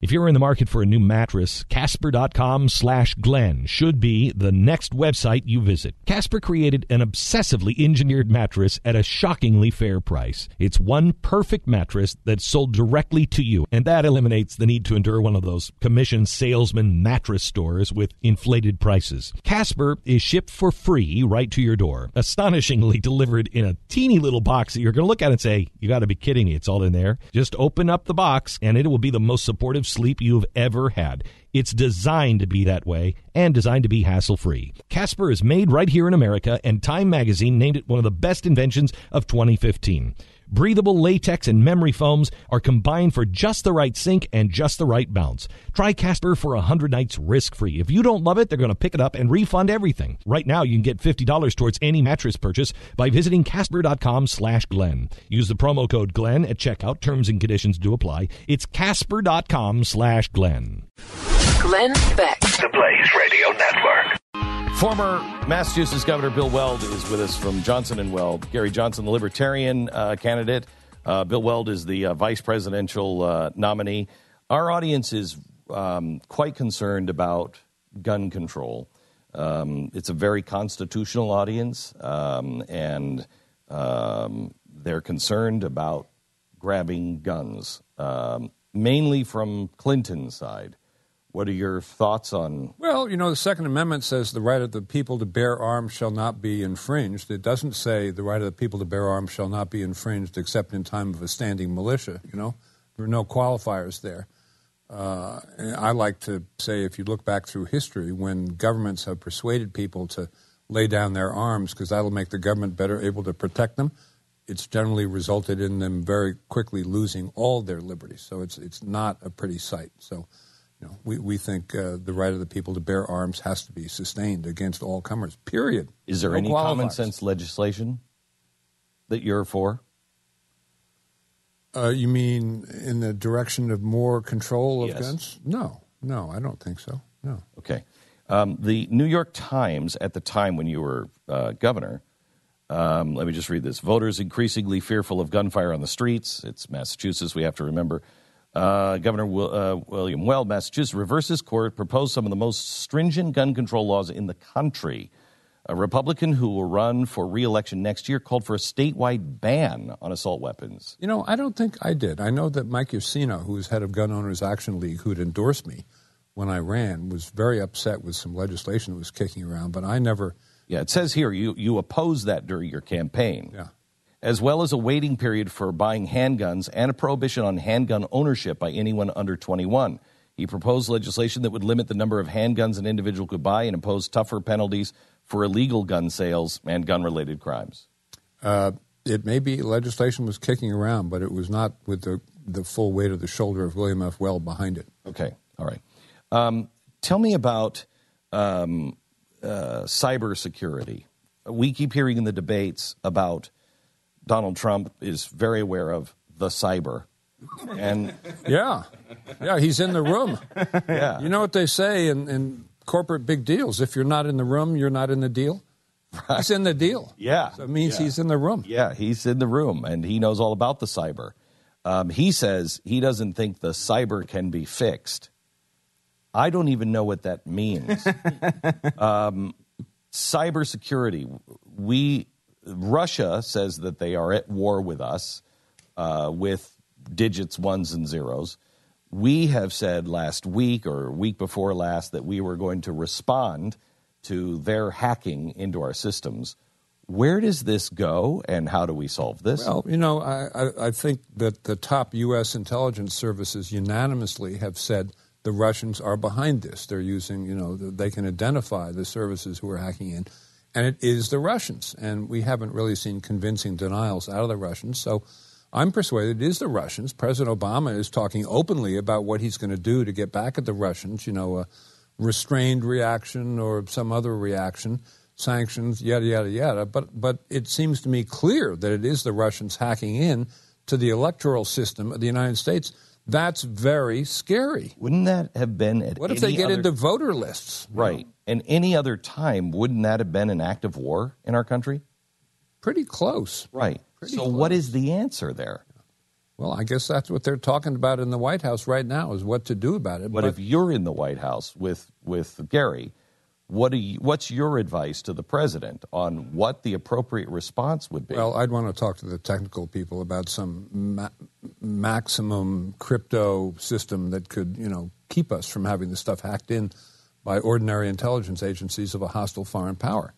If you're in the market for a new mattress, Casper.com/Glenn should be the next website you visit. Casper created an obsessively engineered mattress at a shockingly fair price. It's one perfect mattress that's sold directly to you, and that eliminates the need to endure one of those commission salesman mattress stores with inflated prices. Casper is shipped for free right to your door, astonishingly delivered in a teeny little box that you're going to look at and say, you got to be kidding me, it's all in there. Just open up the box, and it will be the most supportive sleep you've ever had. It's designed to be that way and designed to be hassle-free. Casper is made right here in America, and Time magazine named it one of the best inventions of 2015. Breathable latex and memory foams are combined for just the right sink and just the right bounce. Try Casper for 100 nights risk-free. If you don't love it, they're going to pick it up and refund everything. Right now, you can get $50 towards any mattress purchase by visiting Casper.com/Glenn. Use the promo code Glenn at checkout. Terms and conditions do apply. It's Casper.com/Glenn. Glenn Beck. The Blaze Radio Network. Former Massachusetts Governor Bill Weld is with us from Johnson & Weld. Gary Johnson, the Libertarian candidate. Bill Weld is the vice presidential nominee. Our audience is quite concerned about gun control. It's a very constitutional audience, and they're concerned about grabbing guns, mainly from Clinton's side. What are your thoughts on... Well, you know, the Second Amendment says the right of the people to bear arms shall not be infringed. It doesn't say the right of the people to bear arms shall not be infringed except in time of a standing militia, you know. There are no qualifiers there. I like to say, if you look back through history, when governments have persuaded people to lay down their arms because that'll make the government better able to protect them, it's generally resulted in them very quickly losing all their liberties. So it's not a pretty sight, so... You know, we think the right of the people to bear arms has to be sustained against all comers, period. Is there any common sense legislation that you're for? You mean in the direction of more control of guns? No, I don't think so, no. Okay. The New York Times, at the time when you were governor, let me just read this. Voters increasingly fearful of gunfire on the streets. It's Massachusetts, we have to remember. Governor William Weld, Massachusetts, reverses court, proposed some of the most stringent gun control laws in the country. A Republican who will run for re-election next year called for a statewide ban on assault weapons. You know, I don't think I did. I know that Mike Yersino, who is head of Gun Owners Action League, who'd endorsed me when I ran, was very upset with some legislation that was kicking around, but I never... Yeah, it says here you opposed that during your campaign. Yeah. As well as a waiting period for buying handguns and a prohibition on handgun ownership by anyone under 21. He proposed legislation that would limit the number of handguns an individual could buy and impose tougher penalties for illegal gun sales and gun-related crimes. It may be legislation was kicking around, but it was not with the full weight of the shoulder of William F. Weld behind it. Okay, all right. Tell me about cybersecurity. We keep hearing in the debates about... Donald Trump is very aware of the cyber. And yeah, he's in the room. Yeah. You know what they say in corporate big deals, if you're not in the room, you're not in the deal. Right. He's in the deal. Yeah. So it means he's in the room. Yeah, he's in the room, and he knows all about the cyber. He says he doesn't think the cyber can be fixed. I don't even know what that means. Cybersecurity, Russia says that they are at war with us with digits, ones, and zeros. We have said last week or week before last that we were going to respond to their hacking into our systems. Where does this go, and how do we solve this? Well, you know, I think that the top U.S. intelligence services unanimously have said the Russians are behind this. They're using, you know, they can identify the services who are hacking in. And it is the Russians, and we haven't really seen convincing denials out of the Russians. So I'm persuaded it is the Russians. President Obama is talking openly about what he's going to do to get back at the Russians, you know, a restrained reaction or some other reaction, sanctions, yada, yada, yada. But it seems to me clear that it is the Russians hacking in to the electoral system of the United States. That's very scary. Wouldn't that have been at what if they get into voter lists? Right. Know? And any other time, wouldn't that have been an act of war in our country? Pretty close. Right. So what is the answer there? Well, I guess that's what they're talking about in the White House right now, is what to do about it. But if you're in the White House with Gary, what's your advice to the president on what the appropriate response would be? Well, I'd want to talk to the technical people about some maximum crypto system that could, keep us from having this stuff hacked in by ordinary intelligence agencies of a hostile foreign power.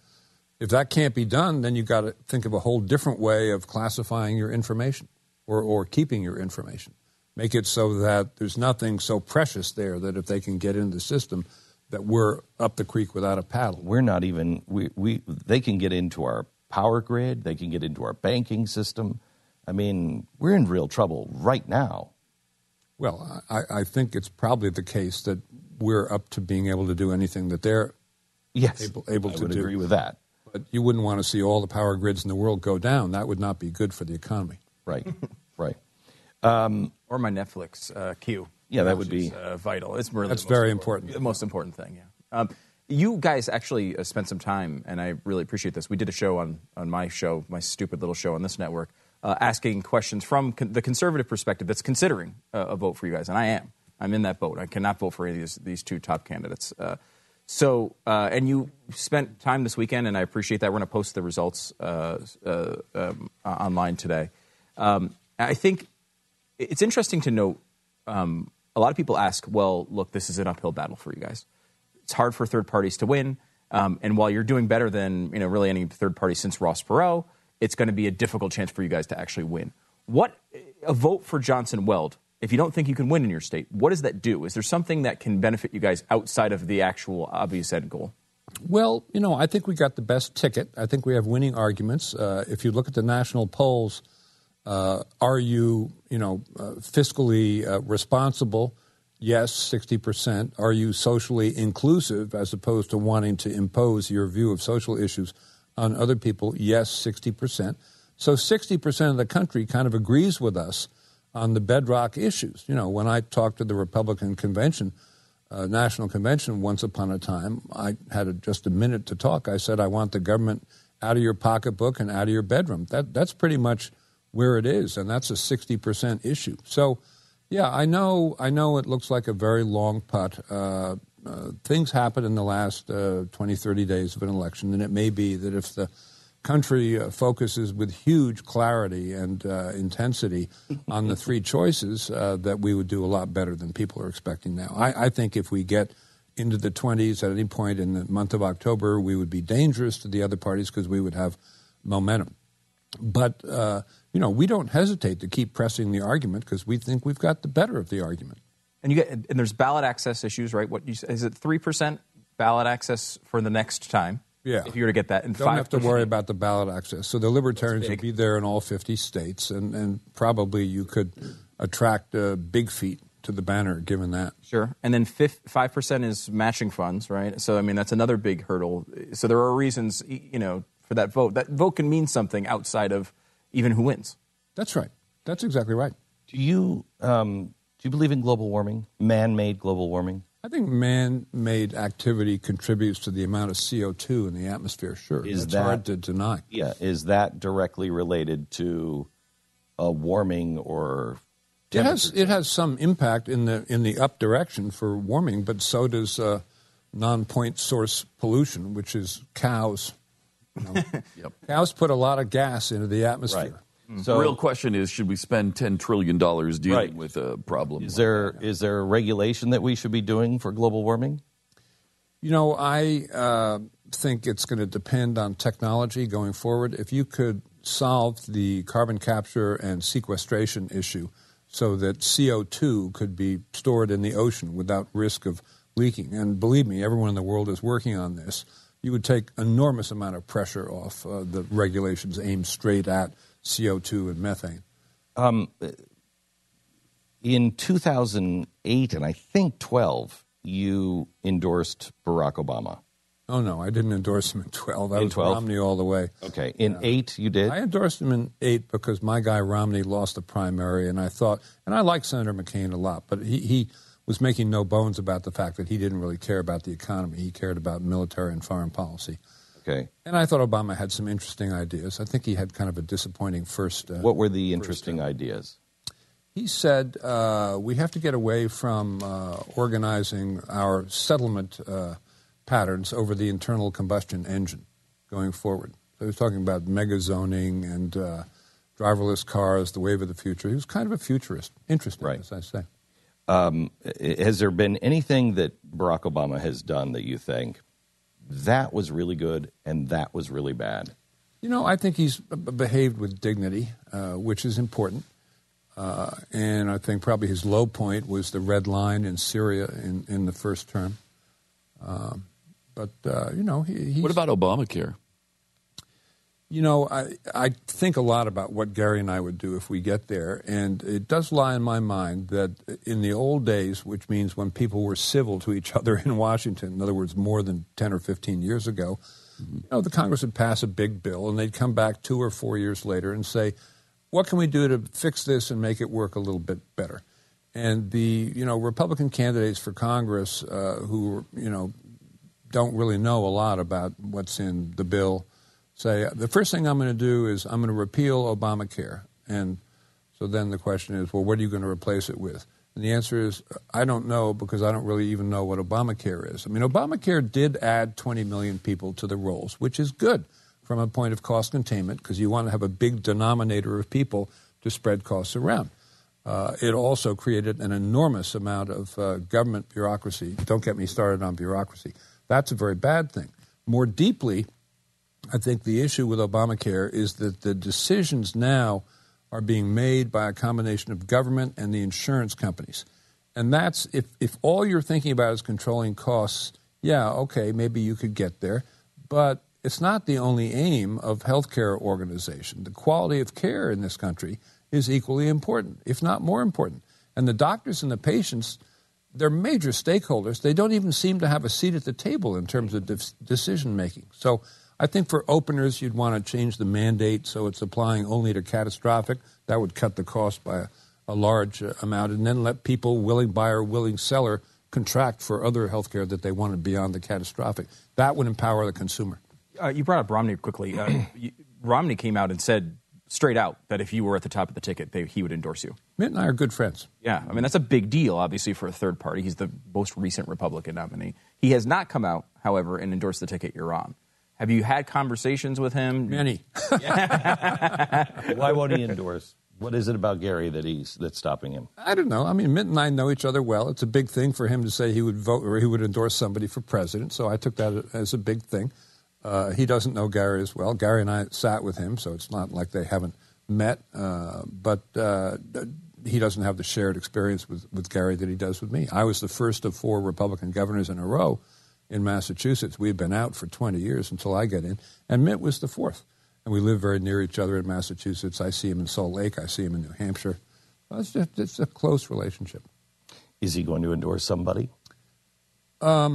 If that can't be done, then you've got to think of a whole different way of classifying your information. Or keeping your information. Make it so that there's nothing so precious there that if they can get in the system, that we're up the creek without a paddle. We're not even, they can get into our power grid, they can get into our banking system. I mean, we're in real trouble right now. Well, I think it's probably the case that we're up to being able to do anything that they're able to do. I would agree with that. But you wouldn't want to see all the power grids in the world go down. That would not be good for the economy. Right, right. Or my Netflix queue. Yeah, that would be vital. It's really that's very important. The most important thing, yeah. You guys actually spent some time, and I really appreciate this. We did a show on my show, my stupid little show on this network, asking questions from the conservative perspective that's considering a vote for you guys, and I am. I'm in that boat. I cannot vote for any of these two top candidates. And you spent time this weekend, and I appreciate that. We're going to post the results online today. I think it's interesting to note a lot of people ask, well, look, this is an uphill battle for you guys. It's hard for third parties to win. And while you're doing better than really any third party since Ross Perot, it's going to be a difficult chance for you guys to actually win. What a vote for Johnson-Weld, if you don't think you can win in your state, what does that do? Is there something that can benefit you guys outside of the actual obvious end goal? Well, I think we got the best ticket. I think we have winning arguments. If you look at the national polls, are you, fiscally responsible? Yes, 60%. Are you socially inclusive as opposed to wanting to impose your view of social issues on other people? Yes, 60%. So 60% of the country kind of agrees with us on the bedrock issues. When I talked to the Republican convention, National Convention once upon a time, I had just a minute to talk. I said, I want the government out of your pocketbook and out of your bedroom. That's pretty much where it is, and that's a 60% issue. So, yeah, I know it looks like a very long putt. Things happen in the last 20, 30 days of an election, and it may be that if the country focuses with huge clarity and intensity on the three choices, that we would do a lot better than people are expecting now. I think if we get into the 20s at any point in the month of October, we would be dangerous to the other parties because we would have momentum. But, we don't hesitate to keep pressing the argument because we think we've got the better of the argument. And there's ballot access issues, right? Is it 3% ballot access for the next time? Yeah. If you were to get that in 5%. Don't have to worry about the ballot access. So the Libertarians would be there in all 50 states, and probably you could attract big feet to the banner given that. Sure. And then 5% is matching funds, right? So, that's another big hurdle. So there are reasons, for that vote. That vote can mean something outside of even who wins. That's right. That's exactly right. Do you believe in global warming, man-made global warming? I think man-made activity contributes to the amount of CO2 in the atmosphere, sure. It's hard to deny. Yeah. Is that directly related to a warming or temperature? It has some impact in the up direction for warming, but so does non-point source pollution, which is cows. Yep. Cows put a lot of gas into the atmosphere. Right. So, the real question is, should we spend $10 trillion dealing with a problem? Is there a regulation that we should be doing for global warming? I think it's going to depend on technology going forward. If you could solve the carbon capture and sequestration issue so that CO2 could be stored in the ocean without risk of leaking, and believe me, everyone in the world is working on this, you would take enormous amount of pressure off the regulations aimed straight at CO2 and methane. In 2008 and I think 2012, you endorsed Barack Obama. Oh, no, I didn't endorse him in 2012. I was Romney all the way. Okay, in 2008 you did? I endorsed him in 2008 because my guy Romney lost the primary, and I thought, and I like Senator McCain a lot, but he was making no bones about the fact that he didn't really care about the economy. He cared about military and foreign policy. Okay. And I thought Obama had some interesting ideas. I think he had kind of a disappointing first. What were the interesting ideas? He said we have to get away from organizing our settlement patterns over the internal combustion engine going forward. So he was talking about mega zoning and driverless cars, the wave of the future. He was kind of a futurist. Interesting, right, as I say. Has there been anything that Barack Obama has done that you think that was really good and that was really bad? You know, I think he's behaved with dignity, which is important. And I think probably his low point was the red line in Syria in the first term. You know, he's... What about Obamacare? You know, I think a lot about what Gary and I would do if we get there, and it does lie in my mind that in the old days, which means when people were civil to each other in Washington, in other words, more than 10 or 15 years ago, you know, the Congress would pass a big bill, and they'd come back 2 or 4 years later and say, what can we do to fix this and make it work a little bit better? And the, you know, Republican candidates for Congress who, you know, don't really know a lot about what's in the bill say, the first thing I'm going to do is I'm going to repeal Obamacare. And so then the question is, well, what are you going to replace it with? And the answer is, I don't know, because I don't really even know what Obamacare is. I mean, Obamacare did add 20 million people to the rolls, which is good from a point of cost containment, because you want to have a big denominator of people to spread costs around. It also created an enormous amount of government bureaucracy. Don't get me started on bureaucracy. That's a very bad thing. More deeply, I think the issue with Obamacare is that the decisions now are being made by a combination of government and the insurance companies. And that's, if all you're thinking about is controlling costs, yeah, okay, maybe you could get there. But it's not the only aim of healthcare organization. The quality of care in this country is equally important, if not more important. And the doctors and the patients, they're major stakeholders. They don't even seem to have a seat at the table in terms of decision-making. So I think for openers, you'd want to change the mandate so it's applying only to catastrophic. That would cut the cost by a large amount, and then let people, willing buyer, willing seller, contract for other health care that they wanted beyond the catastrophic. That would empower the consumer. You brought up Romney quickly. Romney came out and said straight out that if you were at the top of the ticket, he would endorse you. Mitt and I are good friends. Yeah, I mean, that's a big deal, obviously, for a third party. He's the most recent Republican nominee. He has not come out, however, and endorsed the ticket you're on. Have you had conversations with him? Many. Why won't he endorse? What is it about Gary that that's stopping him? I don't know. I mean, Mitt and I know each other well. It's a big thing for him to say he would vote or he would endorse somebody for president. So I took that as a big thing. He doesn't know Gary as well. Gary and I sat with him, so it's not like they haven't met. But he doesn't have the shared experience with Gary that he does with me. I was the first of 4 Republican governors in a row in Massachusetts. We had been out for 20 years until I got in, and Mitt was the 4th. And we live very near each other in Massachusetts. I see him in Salt Lake. I see him in New Hampshire. Well, it's a close relationship. Is he going to endorse somebody? I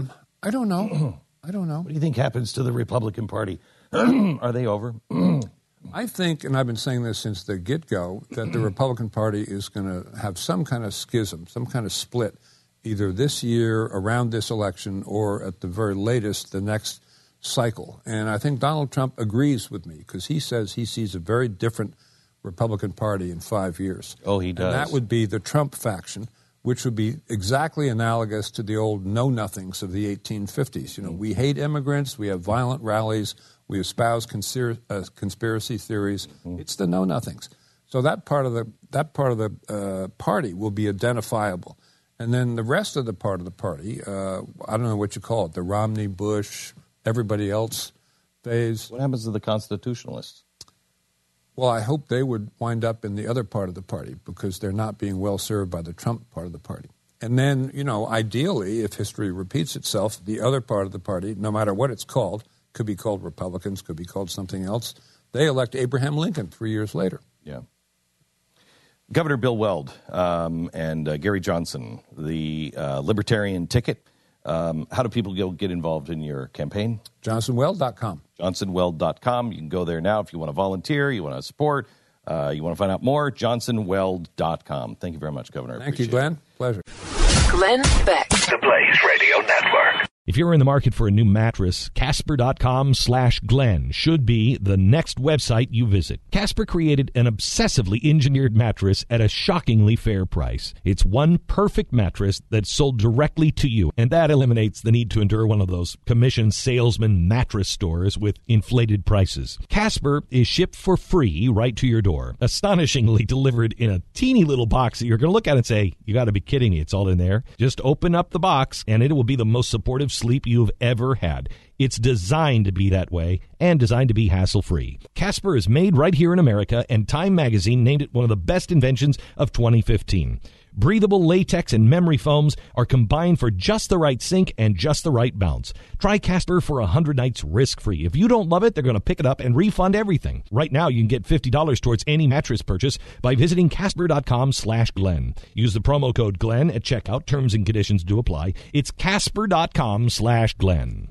don't know. I don't know. What do you think happens to the Republican Party? Are they over? I think, and I've been saying this since the get-go, that the Republican Party is going to have some kind of schism, some kind of split, either this year, around this election, or at the very latest, the next cycle. And I think Donald Trump agrees with me, because he says he sees a very different Republican Party in 5 years. Oh, he does. And that would be the Trump faction, which would be exactly analogous to the old know-nothings of the 1850s. You know, we hate immigrants, we have violent rallies, we espouse conspiracy theories. Mm-hmm. It's the know-nothings. So that part of the party will be identifiable. And then the rest of the part of the party, I don't know what you call it, the Romney, Bush, everybody else phase. What happens to the constitutionalists? Well, I hope they would wind up in the other part of the party, because they're not being well served by the Trump part of the party. And then, you know, ideally, if history repeats itself, the other part of the party, no matter what it's called, could be called Republicans, could be called something else, they elect Abraham Lincoln 3 years later. Yeah. Governor Bill Weld and Gary Johnson, the Libertarian ticket. How do people go get involved in your campaign? JohnsonWeld.com. JohnsonWeld.com. You can go there now if you want to volunteer, you want to support, you want to find out more. JohnsonWeld.com. Thank you very much, Governor. Thank you, Glenn. Pleasure. Glenn Beck. The Blaze Radio Network. If you're in the market for a new mattress, Casper.com/Glenn should be the next website you visit. Casper created an obsessively engineered mattress at a shockingly fair price. It's one perfect mattress that's sold directly to you, and that eliminates the need to endure one of those commission salesman mattress stores with inflated prices. Casper is shipped for free right to your door, astonishingly delivered in a teeny little box that you're going to look at and say, you got to be kidding me, it's all in there. Just open up the box, and it will be the most supportive sleep you've ever had. It's designed to be that way and designed to be hassle-free. Casper is made right here in America, and Time magazine named it one of the best inventions of 2015. Breathable latex and memory foams are combined for just the right sink and just the right bounce. Try Casper for 100 nights risk-free. If you don't love it, they're going to pick it up and refund everything. Right now, you can get $50 towards any mattress purchase by visiting Casper.com/Glenn. Use the promo code Glenn at checkout. Terms and conditions do apply. It's Casper.com/Glenn.